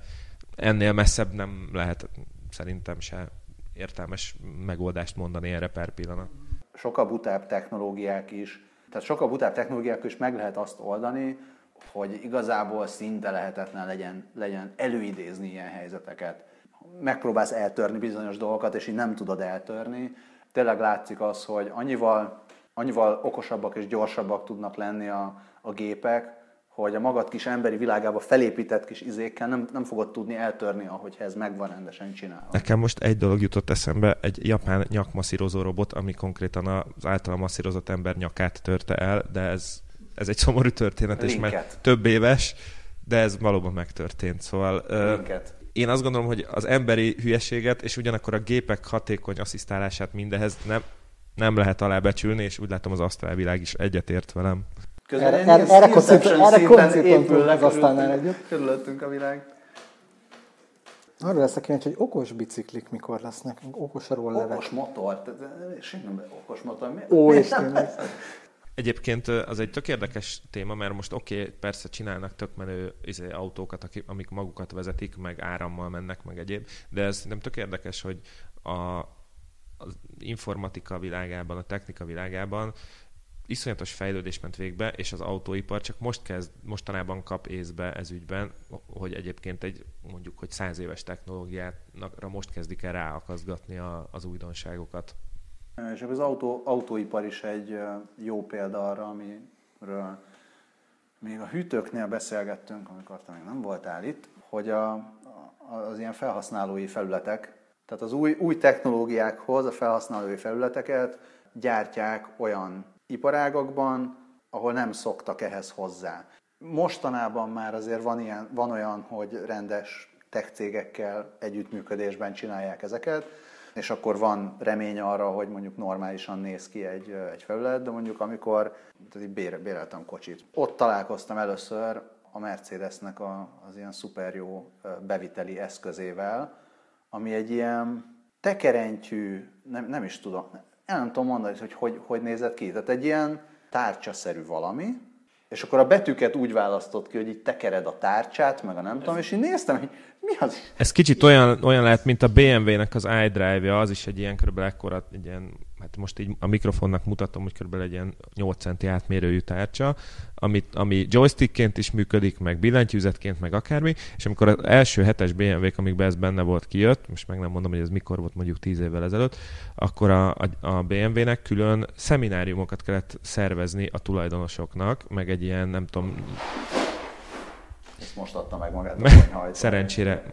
ennél messzebb nem lehet szerintem se értelmes megoldást mondani erre per pillanat. sokkal butább technológiák is meg lehet azt oldani, hogy igazából szinte lehetetlen legyen előidézni ilyen helyzeteket. Megpróbálsz eltörni bizonyos dolgokat, és így nem tudod eltörni. Tényleg látszik az, hogy annyival okosabbak és gyorsabbak tudnak lenni a gépek, hogy a magad kis emberi világába felépített kis izékkel nem fogod tudni eltörni, ahogyha ez meg van rendesen csinálva. Nekem most egy dolog jutott eszembe, egy japán nyakmasszírozó robot, ami konkrétan az általam masszírozott ember nyakát törte el, de ez egy szomorú történet, és már több éves, de ez valóban megtörtént. Szóval én azt gondolom, hogy az emberi hülyeséget, és ugyanakkor a gépek hatékony asszisztálását mindehez nem lehet alábecsülni, és úgy látom az asztrálvilág is egyetért velem. Erre koncentráltunk az asztalnál együtt. Körülöttünk a világ. Arról leszek kíváncsi, hogy okos biciklik mikor lesznek, okos rollerek. Okos motor, okos motor. Ó, és tényleg. Egyébként az egy tök érdekes téma, mert most persze csinálnak tök menő autókat, amik magukat vezetik, meg árammal mennek, meg egyéb, de ez nem tök érdekes, hogy az informatika világában, a technika világában iszonyatos fejlődés ment végbe, és az autóipar csak mostanában kap észbe ez ügyben, hogy egyébként mondjuk 100 éves technológiára most kezdik el ráakaszgatni az újdonságokat. És az autóipar is egy jó példa arra, amiről még a hűtőknél beszélgettünk, amikor te még nem voltál itt, hogy az ilyen felhasználói felületek, tehát az új technológiákhoz a felhasználói felületeket gyártják olyan iparágakban, ahol nem szoktak ehhez hozzá. Mostanában már azért van olyan, hogy rendes tech cégekkel együttműködésben csinálják ezeket, és akkor van remény arra, hogy mondjuk normálisan néz ki egy felület, de mondjuk amikor béreltem kocsit. Ott találkoztam először a Mercedesnek az ilyen szuper jó beviteli eszközével, ami egy ilyen tekerentyű, nem is tudom, el nem tudom mondani, hogy nézett ki. Tehát egy ilyen tárcsaszerű valami, és akkor a betűket úgy választott ki, hogy így tekered a tárcsát, meg a nem tudom, és így néztem, hogy mi az? Ez kicsit olyan lehet, mint a BMW-nek az iDrive-ja, az is egy ilyen körülbelül ekkora, egy ilyen, hát most így a mikrofonnak mutatom, hogy körülbelül egy ilyen 8 centi átmérőjű tárcsa, ami joystickként is működik, meg billentyűzetként, meg akármi, és amikor az első 7-es BMW-k, amikben ez benne volt, kijött, most meg nem mondom, hogy ez mikor volt, mondjuk 10 évvel ezelőtt, akkor a BMW-nek külön szemináriumokat kellett szervezni a tulajdonosoknak, meg egy ilyen, nem tudom... Ezt most adta meg magát. Szerencsére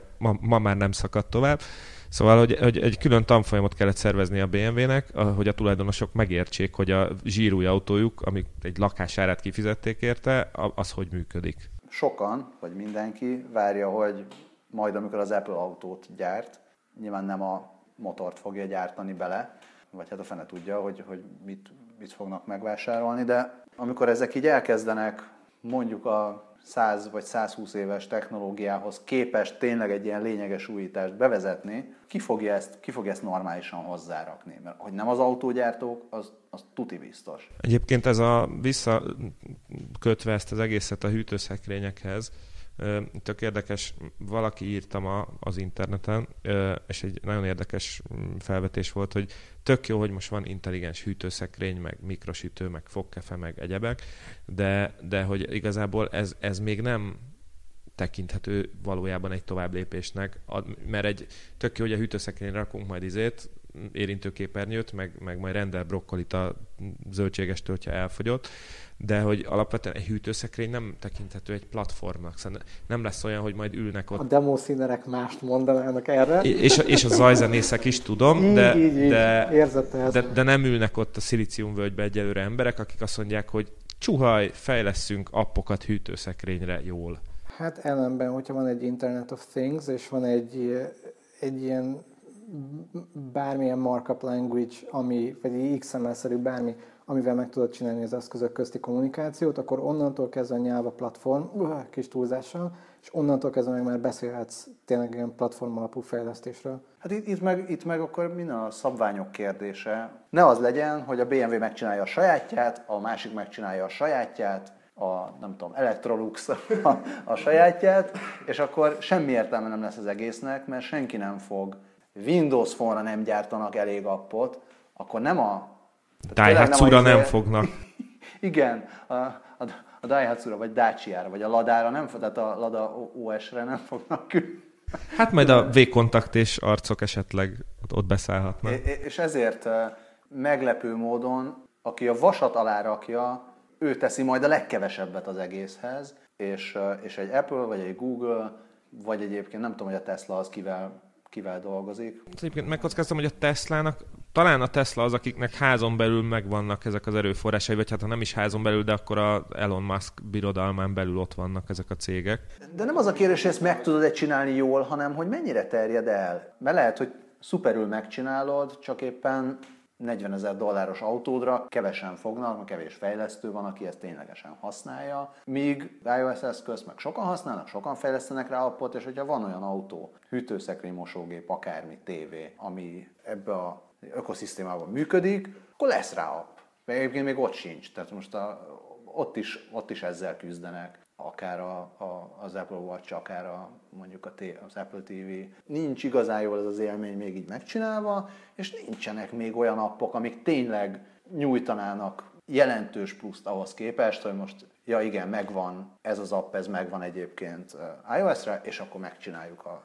ma már nem szakadt tovább. Szóval, hogy egy külön tanfolyamot kellett szervezni a BMW-nek, hogy a tulajdonosok megértsék, hogy a zsírúj autójuk, amik egy lakásárát kifizették érte, az hogy működik. Sokan, vagy mindenki várja, hogy majd amikor az Apple autót gyárt, nyilván nem a motort fogja gyártani bele, vagy hát a fene tudja, hogy mit fognak megvásárolni, de amikor ezek így elkezdenek mondjuk a 100 vagy 120 éves technológiához képest tényleg egy ilyen lényeges újítást bevezetni, ki fogja ezt normálisan hozzárakni? Mert hogy nem az autógyártók, az tuti biztos. Egyébként ez visszakötve ezt az egészet a hűtőszekrényekhez, tök érdekes, valaki írta ma az interneten, és egy nagyon érdekes felvetés volt, hogy tök jó, hogy most van intelligens hűtőszekrény, meg mikrosütő, meg fogkefe, meg egyebek, de hogy igazából ez még nem tekinthető valójában egy tovább lépésnek, mert egy tök jó, hogy a hűtőszekrényre rakunk majd érintőképernyőt, meg majd rendel brokkolit a zöldséges töltje elfogyott, de hogy alapvetően egy hűtőszekrény nem tekinthető egy platformnak, szóval nem lesz olyan, hogy majd ülnek ott. A demószínerek mást mondanának erre. És a zajzenészek is, tudom, de nem ülnek ott a szilíciumvölgybe egyelőre emberek, akik azt mondják, hogy csuhaj, fejlesszünk appokat hűtőszekrényre jól. Hát ellenben, hogyha van egy Internet of Things, és van egy ilyen bármilyen markup language, vagy XML-szerű bármi, amivel meg tudod csinálni az eszközök közti kommunikációt, akkor onnantól kezdve a nyelv a platform, kis túlzással, és onnantól kezdve meg már beszélhetsz tényleg ilyen platform alapú fejlesztésről. Hát itt meg akkor minden a szabványok kérdése. Ne az legyen, hogy a BMW megcsinálja a sajátját, a másik megcsinálja a sajátját, Electrolux a sajátját, és akkor semmi értelme nem lesz az egésznek, mert senki nem fog Windows Phone-ra nem gyártanak elég appot, akkor nem a Daihatsu-ra nem fognak. Igen, a Daihatsu-ra, vagy Dacia-ra, vagy a Ladára nem fognak, tehát a Lada OS-re nem fognak külni. Hát majd a V-kontakt és arcok esetleg ott beszállhatnak. És ezért meglepő módon, aki a vasat alá rakja, ő teszi majd a legkevesebbet az egészhez, és egy Apple, vagy egy Google, vagy egyébként nem tudom, hogy a Tesla az kivel dolgozik. Egyébként megkockáztam, hogy a Teslának, talán a Tesla az, akiknek házon belül megvannak ezek az erőforrásai, vagy hát ha nem is házon belül, de akkor a Elon Musk birodalmán belül ott vannak ezek a cégek. De nem az a kérdés, hogy ezt meg tudod-e csinálni jól, hanem hogy mennyire terjed el. Mert lehet, hogy szuperül megcsinálod, csak éppen $40,000 autódra kevesen fognak, mert kevés fejlesztő van, aki ezt ténylegesen használja, míg iOS eszköz meg sokan használnak, sokan fejlesztenek rá appot, és hogyha van olyan autó, hűtőszekrény, mosógép, akármi, tévé, ami ebbe az ökoszisztémában működik, akkor lesz rá app. Egyébként még ott sincs, tehát most ott is ezzel küzdenek, akár az Apple Watch, akár mondjuk az Apple TV. Nincs igazán jól ez az élmény még így megcsinálva, és nincsenek még olyan appok, amik tényleg nyújtanának jelentős pluszt ahhoz képest, hogy most, ja igen, megvan ez az app, ez megvan egyébként iOS-re, és akkor megcsináljuk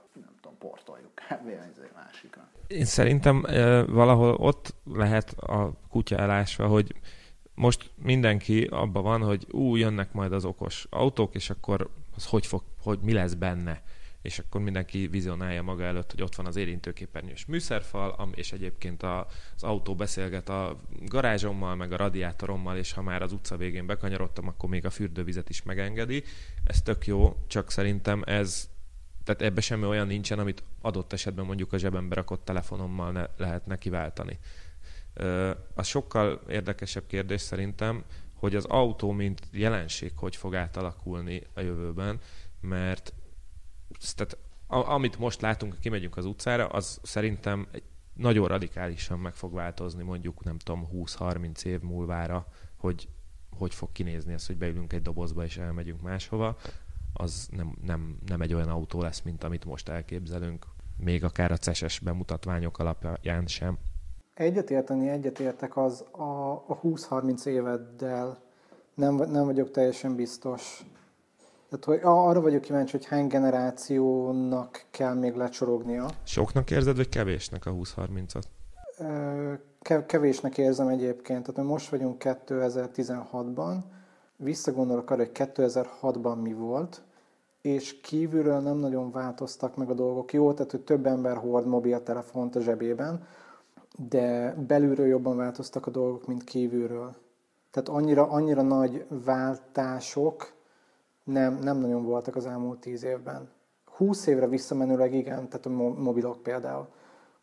portoljuk kb. Egy másikra. Én szerintem valahol ott lehet a kutya elásva, hogy most mindenki abban van, hogy jönnek majd az okos autók, és akkor az hogy mi lesz benne. És akkor mindenki vizionálja maga előtt, hogy ott van az érintőképernyős műszerfal, és egyébként az autó beszélget a garázsommal, meg a radiátorommal, és ha már az utca végén bekanyarodtam, akkor még a fürdővizet is megengedi. Ez tök jó, csak szerintem tehát ebben semmi olyan nincsen, amit adott esetben mondjuk a zsebembe rakott telefonommal lehetne kiváltani. Az sokkal érdekesebb kérdés szerintem, hogy az autó mint jelenség hogy fog átalakulni a jövőben, mert tehát, amit most látunk, kimegyünk az utcára, az szerintem nagyon radikálisan meg fog változni mondjuk, nem tudom, 20-30 év múlvára, hogy fog kinézni az, hogy beülünk egy dobozba és elmegyünk máshova. Az nem egy olyan autó lesz, mint amit most elképzelünk, még akár a CES-es bemutatványok alapján sem. Egyetértek az a 20-30 éveddel. Nem vagyok teljesen biztos. Tehát, hogy arra vagyok kíváncsi, hogy hány generációnak kell még lecsorognia. Soknak érzed, vagy kevésnek a 20-30-at? Kevésnek érzem egyébként. Tehát most vagyunk 2016-ban, visszagondolok arra, hogy 2006-ban mi volt, és kívülről nem nagyon változtak meg a dolgok. Jó, tehát, hogy több ember hord mobiltelefont a zsebében, de belülről jobban változtak a dolgok, mint kívülről. Tehát annyira nagy váltások nem nagyon voltak az elmúlt 10 évben. 20 évre visszamenőleg igen, tehát a mobilok például.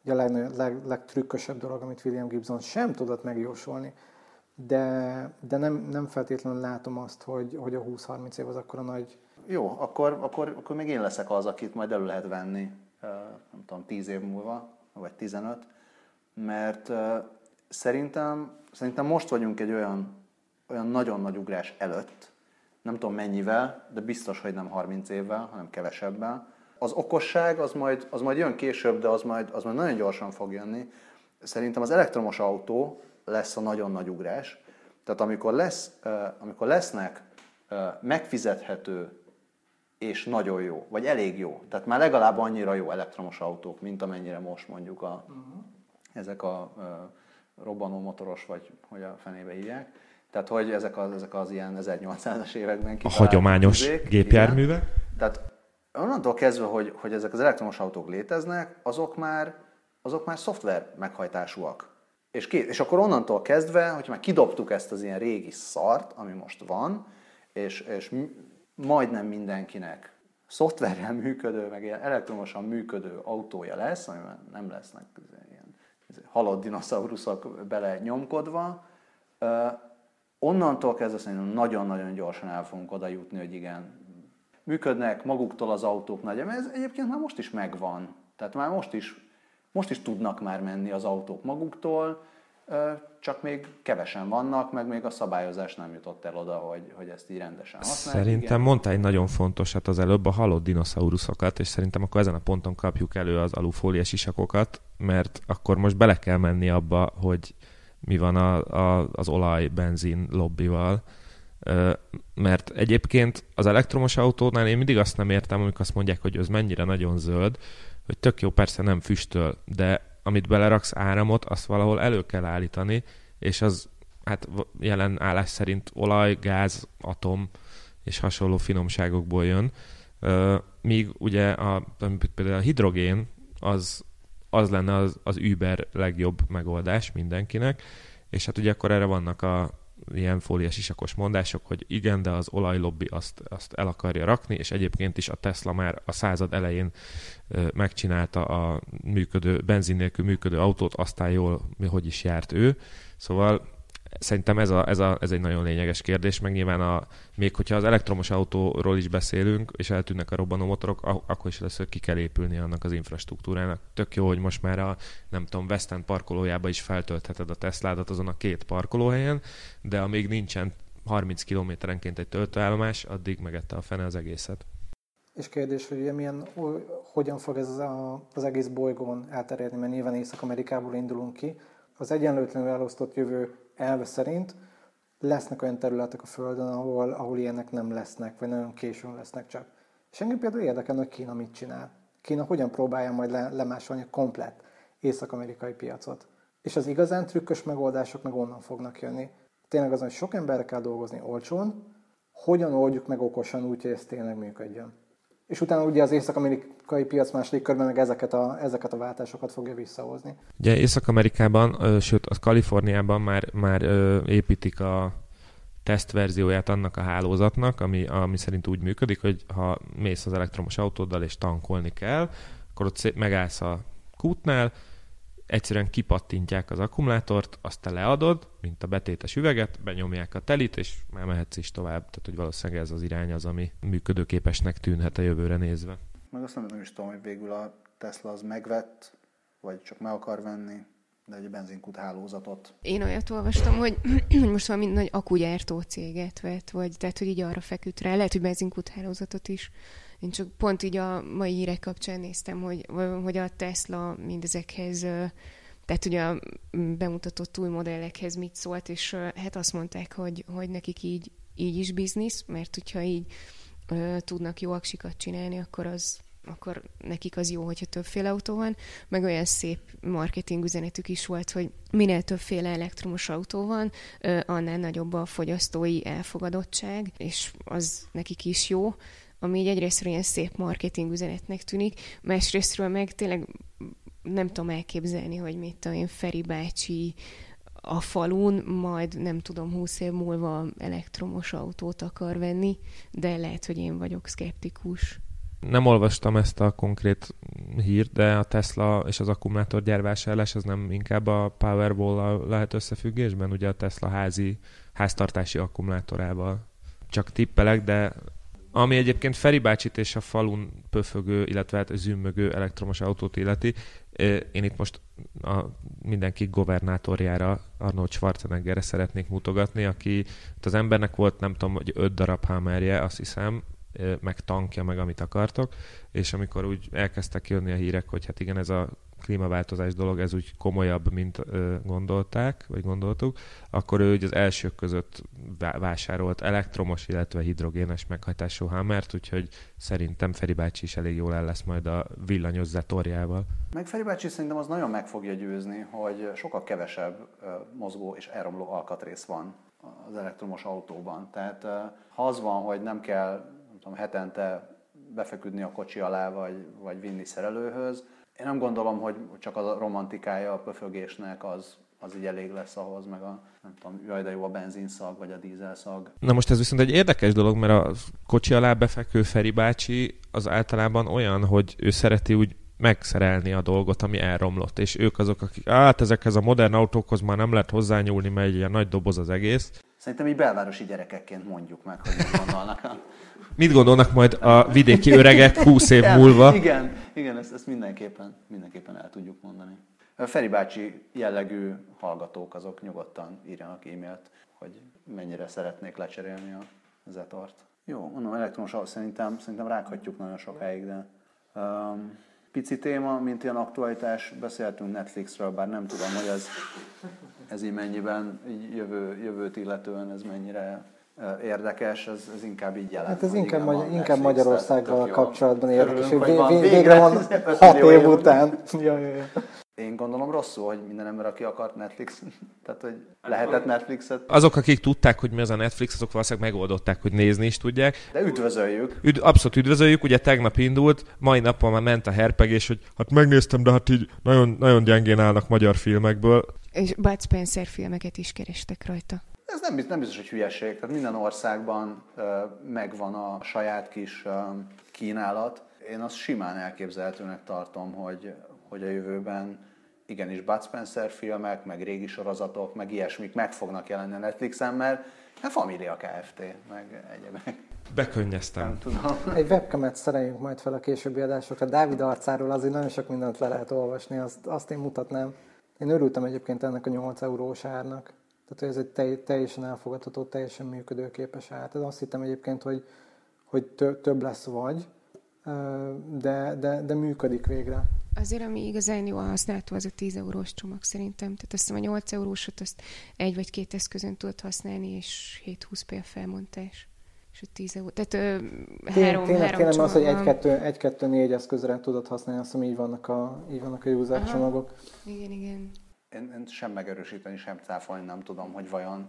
Ugye a legtrükkösebb dolog, amit William Gibson sem tudott megjósolni, de nem feltétlenül látom azt, hogy a 20-30 év az akkora nagy... Jó, akkor még én leszek az, akit majd elő lehet venni, nem tudom, 10 év múlva, vagy 15, mert szerintem most vagyunk egy olyan nagyon nagy ugrás előtt, nem tudom mennyivel, de biztos, hogy nem 30 évvel, hanem kevesebben. Az okosság az majd jön később, de az majd nagyon gyorsan fog jönni. Szerintem az elektromos autó lesz a nagyon nagy ugrás. Tehát amikor lesznek megfizethető és nagyon jó, vagy elég jó, tehát már legalább annyira jó elektromos autók, mint amennyire most mondjuk ezek a robbanó motoros, vagy hogy a fenébe hívják. Tehát, hogy ezek az ilyen 1800-as években kitalált... A hagyományos gépjárművek? Tehát onnantól kezdve, hogy ezek az elektromos autók léteznek, azok már szoftver meghajtásúak. És akkor onnantól kezdve, hogy már kidobtuk ezt az ilyen régi szart, ami most van, és majdnem mindenkinek szoftverrel működő, meg ilyen elektromosan működő autója lesz, amiben nem lesznek ilyen halott dinoszauruszok bele nyomkodva, onnantól kezdve szerintem nagyon-nagyon gyorsan el fogunk oda jutni, hogy igen, működnek maguktól az autók nagyjából, ez egyébként már most is megvan, tehát már most is tudnak már menni az autók maguktól, csak még kevesen vannak, meg még a szabályozás nem jutott el oda, hogy ezt így rendesen használják. Szerintem mondtál egy nagyon fontosat az előbb, a halott dinoszauruszokat, és szerintem akkor ezen a ponton kapjuk elő az alufóliás isakokat, mert akkor most bele kell menni abba, hogy mi van az olaj-benzin lobbival. Mert egyébként az elektromos autónál én mindig azt nem értem, amikor azt mondják, hogy ez mennyire nagyon zöld, hogy tök jó, persze nem füstöl, de amit beleraksz áramot, azt valahol elő kell állítani, és az hát jelen állás szerint olaj, gáz, atom és hasonló finomságokból jön. Míg ugye például a hidrogén az lenne az Uber legjobb megoldás mindenkinek, és hát ugye akkor erre vannak ilyen fóliás isakos mondások, hogy igen, de az olajlobbi azt el akarja rakni, és egyébként is a Tesla már a század elején megcsinálta a benzin nélkül működő autót, aztán jól, hogy is járt ő. Szóval szerintem ez egy nagyon lényeges kérdés, meg nyilván még hogyha az elektromos autóról is beszélünk, és eltűnnek a robbanómotorok, akkor is először ki kell épülni annak az infrastruktúrának. Tök jó, hogy most már West End parkolójába is feltöltheted a Tesládat azon a 2 parkolóhelyen, de amíg nincsen 30 kilométerenként egy töltőállomás, addig megette a fene az egészet. És kérdés, hogy hogyan fog ez az egész bolygón elterjedni, mert nyilván Észak-Amerikából indulunk ki. Az egyenlőtlenül elosztott jövő elve szerint lesznek olyan területek a Földön, ahol ilyenek nem lesznek, vagy nagyon későn lesznek csak. És engem például érdekel, hogy Kína mit csinál. Kína hogyan próbálja majd lemásolni a komplett észak-amerikai piacot. És az igazán trükkös megoldások meg onnan fognak jönni. Tényleg azon, hogy sok emberre kell dolgozni olcsón, hogyan oldjuk meg okosan úgy, hogy ez tényleg működjön. És utána ugye az észak-amerikai piac második körben meg ezeket a váltásokat fogja visszahozni. Ugye Észak-Amerikában, sőt a Kaliforniában már építik a tesztverzióját annak a hálózatnak, ami szerint úgy működik, hogy ha mész az elektromos autóddal és tankolni kell, akkor ott megállsz a kútnál, egyszerűen kipattintják az akkumulátort, azt te leadod, mint a betétes üveget, benyomják a telit, és már mehetsz is tovább. Tehát, hogy valószínűleg ez az irány az, ami működőképesnek tűnhet a jövőre nézve. Meg azt nem is tudom, hogy végül a Tesla az megvett, vagy csak meg akar venni, de egy benzinkút hálózatot. Én olyat olvastam, hogy most valami nagy akugyártó céget vett, vagy tehát, hogy így arra feküdt rá. Lehet, hogy benzinkút hálózatot is. Én csak pont így a mai hírek kapcsán néztem, hogy a Tesla mindezekhez, tehát ugye a bemutatott új modellekhez mit szólt, és hát azt mondták, hogy nekik így is biznisz, mert hogyha így tudnak jó aksikat csinálni, akkor nekik az jó, hogyha többféle autó van, meg olyan szép marketing üzenetük is volt, hogy minél többféle elektromos autó van, annál nagyobb a fogyasztói elfogadottság, és az nekik is jó, ami így egyrésztről ilyen szép marketing üzenetnek tűnik, másrésztről meg tényleg nem tudom elképzelni, hogy mit tudom én, Feri bácsi a falun, majd nem tudom, 20 év múlva elektromos autót akar venni, de lehet, hogy én vagyok szkeptikus. Nem olvastam ezt a konkrét hírt, de a Tesla és az akkumulátorgyár vásárlás az nem inkább a Powerwall-al lehet összefüggésben, ugye a Tesla háztartási akkumulátorával. Csak tippelek, de ami egyébként Feri bácsit és a falun pöfögő, illetve hát zümmögő elektromos autót illeti. Én itt most mindenki governátorjára, Arnold Schwarzeneggerre szeretnék mutogatni, aki az embernek volt, nem tudom, hogy 5 darab Hummerje, azt hiszem, meg tankja, meg amit akartok, és amikor úgy elkezdtek jönni a hírek, hogy hát igen, ez a klímaváltozás dolog, ez úgy komolyabb, mint gondolták, vagy gondoltuk, akkor ő az elsők között vásárolt elektromos, illetve hidrogénes meghajtású Hummert, úgyhogy szerintem Feri bácsi is elég jól el lesz majd a villanyos zetorjával. Meg Feri bácsi szerintem az nagyon meg fogja győzni, hogy sokkal kevesebb mozgó és elromló alkatrész van az elektromos autóban. Tehát ha az van, hogy nem kell hetente befeküdni a kocsi alá, vagy vinni szerelőhöz. Én nem gondolom, hogy csak a romantikája a pöfögésnek az így elég lesz ahhoz, meg a nem tudom, jaj de jó a benzinszag, vagy a dízelszag. Na most ez viszont egy érdekes dolog, mert a kocsi alá befekvő Feri bácsi az általában olyan, hogy ő szereti úgy megszerelni a dolgot, ami elromlott, és ők azok, akik ezekhez a modern autókhoz már nem lehet hozzányúlni, mert egy ilyen nagy doboz az egész. Szerintem így belvárosi gyerekekként mondjuk meg, hogy mit gondolnak. Mit gondolnak majd a vidéki öregek 20 év múlva? Igen, ezt mindenképpen el tudjuk mondani. A Feri bácsi jellegű hallgatók azok nyugodtan írjanak e-mailt, hogy mennyire szeretnék lecserélni a zetort. Jó, mondom, elektromos, szerintem rághatjuk nagyon sokáig, de pici téma, mint ilyen aktualitás, beszéltünk Netflixről, bár nem tudom, hogy ez így mennyiben így jövőt illetően ez mennyire érdekes, ez inkább így jelent. Hát ez inkább Magyarországgal kapcsolatban érdekes, végre van 6 év után. Én gondolom rosszul, hogy minden ember, aki akart Netflix, tehát hogy lehetett Netflixet. Azok, akik tudták, hogy mi az a Netflix, azok valószínűleg megoldották, hogy nézni is tudják. De üdvözöljük. Abszolút üdvözöljük, ugye tegnap indult, mai napon már ment a herpegés, hogy hát megnéztem, de hát így nagyon, nagyon gyengén állnak magyar filmekből. És Bud Spencer filmeket is kerestek rajta. Ez nem biztos, hogy hülyeség. Tehát minden országban megvan a saját kis kínálat. Én azt simán elképzelhetőnek tartom, hogy a jövőben igenis Bud Spencer filmek, meg régi sorozatok, meg ilyesmik meg fognak jelenni a Netflixen, mert Família Kft. Meg egyebek. Bekönnyeztem. Nem tudom. Egy webcamet szereljünk majd fel a későbbi adásokra. Dávid arcáról azért nagyon sok mindent le lehet olvasni, azt én mutatnám. Én örültem egyébként ennek a 8 eurós árnak. Tehát ez egy teljesen elfogadható, teljesen működőképes ár. Tehát azt hittem egyébként, hogy több lesz vagy, de működik végre. Azért, ami igazán jól használható, az a 10 eurós csomag szerintem. Tehát azt hiszem a 8 eurósot azt egy vagy két eszközön tudod használni, és 7-20 p a felmontás. És a 10 euró. Tehát három csomag az, hogy egy-kettő-négy eszközre tudod használni, azt hiszem így vannak a user csomagok. Igen. Én sem megerősíteni, sem cáfolni nem tudom, hogy vajon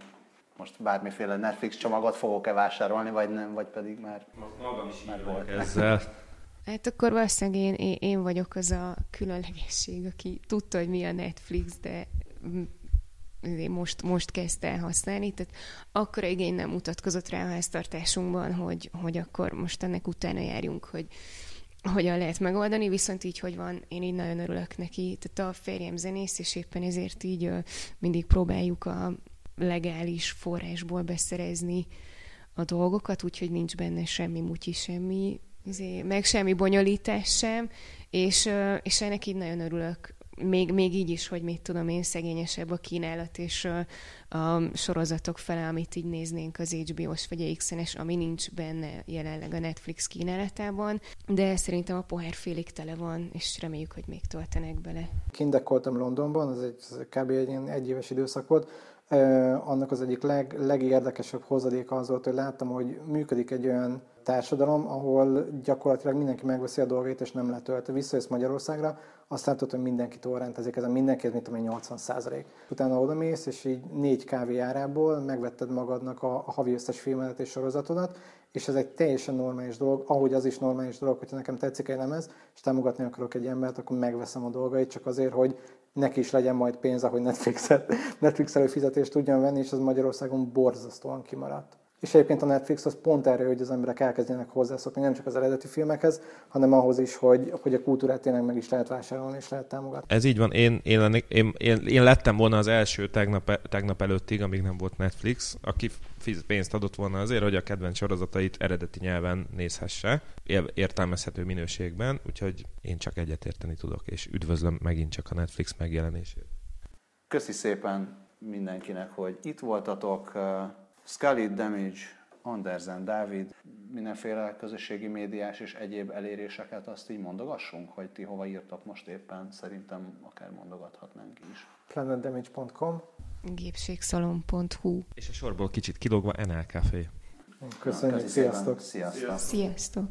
most bármiféle Netflix csomagot fogok-e vásárolni, vagy nem, vagy pedig már... Magam is így volt ezzel. Hát akkor valószínűleg én vagyok az a különlegesség, aki tudta, hogy mi a Netflix, de most kezdte el használni. Tehát akkora igény nem mutatkozott rá a háztartásunkban, hogy akkor most ennek utána járjunk, hogy hogyan lehet megoldani, viszont így, hogy van, én így nagyon örülök neki. Tehát a férjem zenész, és éppen ezért így mindig próbáljuk a legális forrásból beszerezni a dolgokat, úgyhogy nincs benne semmi mutyi, semmi meg semmi bonyolítás sem, és ennek így nagyon örülök. Még így is, hogy mit tudom én, szegényesebb a kínálat, és a sorozatok fele, amit így néznénk az HBO-s vagy a XN-es, ami nincs benne jelenleg a Netflix kínálatában, de szerintem a pohár félig tele van, és reméljük, hogy még töltenek bele. Kindekoltam Londonban, az kb. Egy ilyen egyéves időszak volt, annak az egyik legérdekesebb hozadéka az volt, hogy láttam, hogy működik egy olyan társadalom, ahol gyakorlatilag mindenki megveszi a dolgait, és nem letölti. Visszajössz Magyarországra, azt látod, hogy mindenki torrentezik, ez a mindenki, ez mit tudom én, 80%. Utána odamész, és így 4 kávé árából megvetted magadnak a havi összes filmedet és sorozatodat, és ez egy teljesen normális dolog, ahogy az is normális dolog, hogyha nekem tetszik egy lemez, és támogatni akarok egy embert, akkor megveszem a dolgait, csak azért, hogy neki is legyen majd pénze, hogy Netflix előfizetést tudjon venni, és az Magyarországon borzasztóan kimaradt. És egyébként a Netflix az pont erre, hogy az emberek elkezdjenek hozzászokni, nem csak az eredeti filmekhez, hanem ahhoz is, hogy a kultúrát tényleg meg is lehet vásárolni, és lehet támogatni. Ez így van. Én lettem volna az első tegnap előttig, amíg nem volt Netflix, aki pénzt adott volna azért, hogy a kedvenc sorozatait eredeti nyelven nézhesse, értelmezhető minőségben, úgyhogy én csak egyetérteni tudok, és üdvözlöm megint csak a Netflix megjelenését. Köszi szépen mindenkinek, hogy itt voltatok. Scully, Damage, Andersen Dávid, mindenféle közösségi médiás és egyéb eléréseket azt így mondogassunk, hogy ti hova írtok most éppen, szerintem akár mondogathatnánk is. planetdamage.com, gipsyszalon.hu, és a sorból kicsit kilógva NL Café. Köszönjük, sziasztok! Sziasztok!